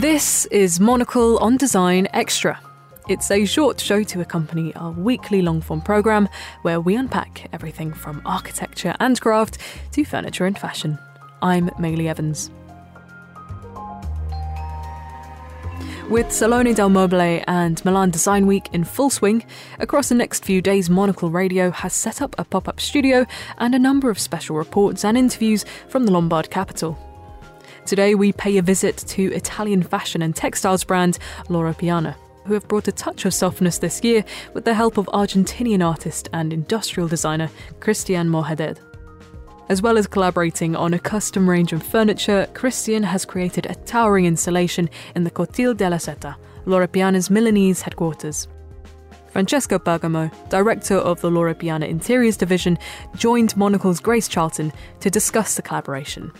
This is Monocle on Design Extra. It's a short show to accompany our weekly long-form programme where we unpack everything from architecture and craft to furniture and fashion. I'm Maylee Evans. With Salone del Mobile and Milan Design Week in full swing, across the next few days Monocle Radio has set up a pop-up studio and a number of special reports and interviews from the Lombard capital. Today we pay a visit to Italian fashion and textiles brand Loro Piana, who have brought a touch of softness this year with the help of Argentinian artist and industrial designer Cristián Mohaded. As well as collaborating on a custom range of furniture, Cristián has created a towering installation in the Cortile della Seta, Loro Piana's Milanese headquarters. Francesco Pergamo, director of the Loro Piana Interiors division, joined Monocle's Grace Charlton to discuss the collaboration.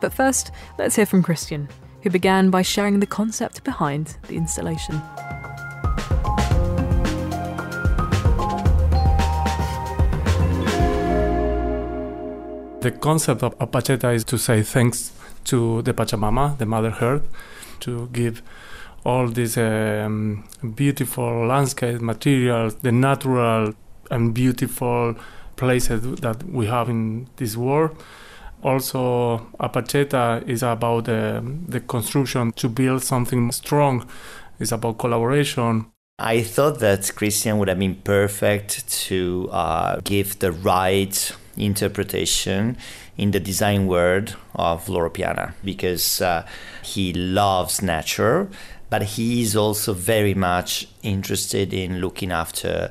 But first, let's hear from Cristián, who began by sharing the concept behind the installation. The concept of Apacheta is to say thanks to the Pachamama, the Mother Earth, to give all these beautiful landscape materials, the natural and beautiful places that we have in this world. Also, Apacheta is about the construction, to build something strong. It's about collaboration. I thought that Cristián would have been perfect to give the right interpretation in the design world of Loro Piana, because he loves nature, but he is also very much interested in looking after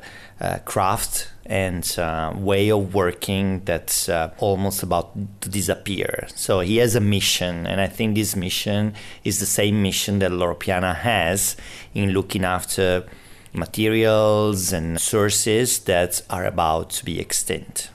craft and way of working that's almost about to disappear. So he has a mission, and I think this mission is the same mission that Loro Piana has in looking after materials and sources that are about to be extinct.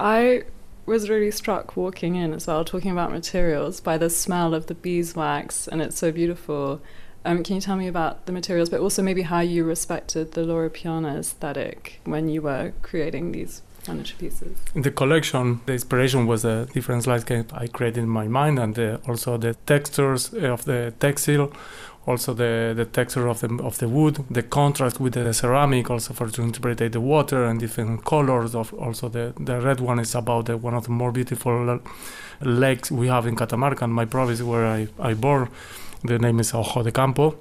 I was really struck walking in as well, talking about materials, by the smell of the beeswax, and it's so beautiful. Can you tell me about the materials, but also maybe how you respected the Loro Piana aesthetic when you were creating these furniture pieces? In the collection, the inspiration was the different landscape I created in my mind, and also the textures of the textile, also the texture of the wood, the contrast with the ceramic, also for to interpret the water and different colors. Of also the red one is about one of the more beautiful lakes we have in Catamarca, my province where I born. The name is Ojo de Campo.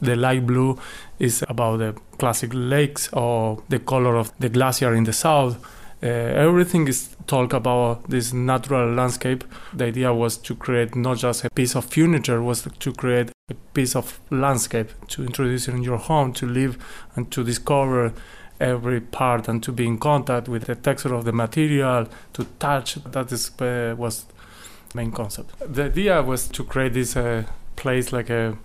The light blue is about the classic lakes or the color of the glacier in the south. Everything is talk about this natural landscape. The idea was to create not just a piece of furniture, was to create a piece of landscape to introduce in your home, to live and to discover every part and to be in contact with the texture of the material, to touch. That is, was the main concept. The idea was to create this place like a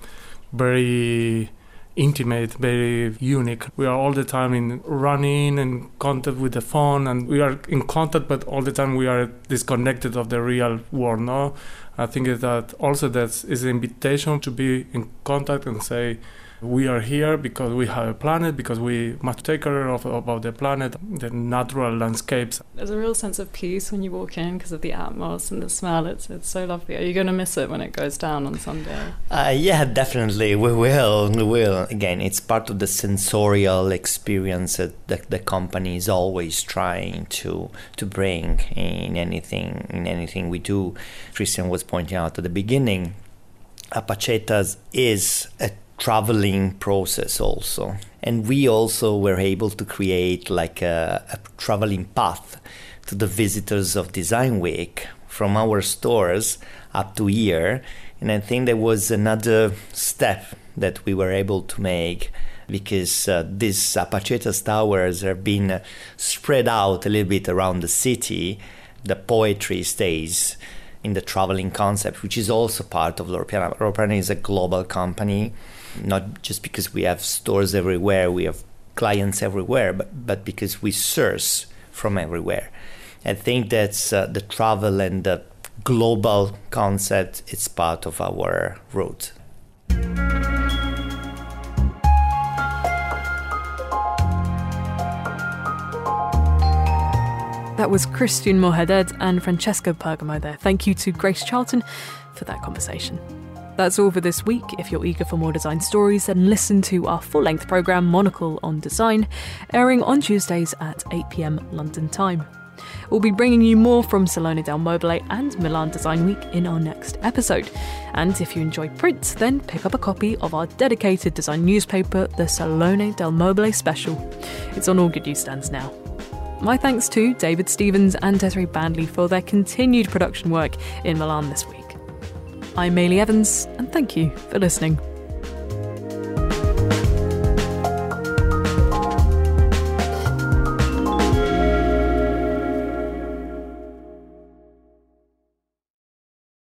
very intimate, very unique. We are all the time in running and contact with the phone, and we are in contact, but all the time we are disconnected of the real world, no? I think that also that is an invitation to be in contact and say, we are here because we have a planet, because we must take care of about the planet, the natural landscapes. There's a real sense of peace when you walk in because of the atmosphere and the smell. It's so lovely. Are you going to miss it when it goes down on Sunday? Yeah, definitely. We will. Again, it's part of the sensorial experience that the company is always trying to bring in anything we do. Cristián was pointing out at the beginning, Apachetas is a traveling process also, and we also were able to create like a traveling path to the visitors of Design Week from our stores up to here. And I think there was another step that we were able to make, because these Apachetas towers have been spread out a little bit around the city. The poetry stays in the traveling concept, which is also part of Loro Piana. Loro Piana is a global company, not just because we have stores everywhere, we have clients everywhere, but because we source from everywhere. I think that's the travel and the global concept, it's part of our route. That was Cristián Mohaded and Francesco Pergamo there. Thank you to Grace Charlton for that conversation. That's all for this week. If you're eager for more design stories, then listen to our full-length programme Monocle on Design, airing on Tuesdays at 8 PM London time. We'll be bringing you more from Salone del Mobile and Milan Design Week in our next episode. And if you enjoy print, then pick up a copy of our dedicated design newspaper, the Salone del Mobile Special. It's on all good newsstands now. My thanks to David Stevens and Desiree Bandley for their continued production work in Milan this week. I'm Maylee Evans, and thank you for listening.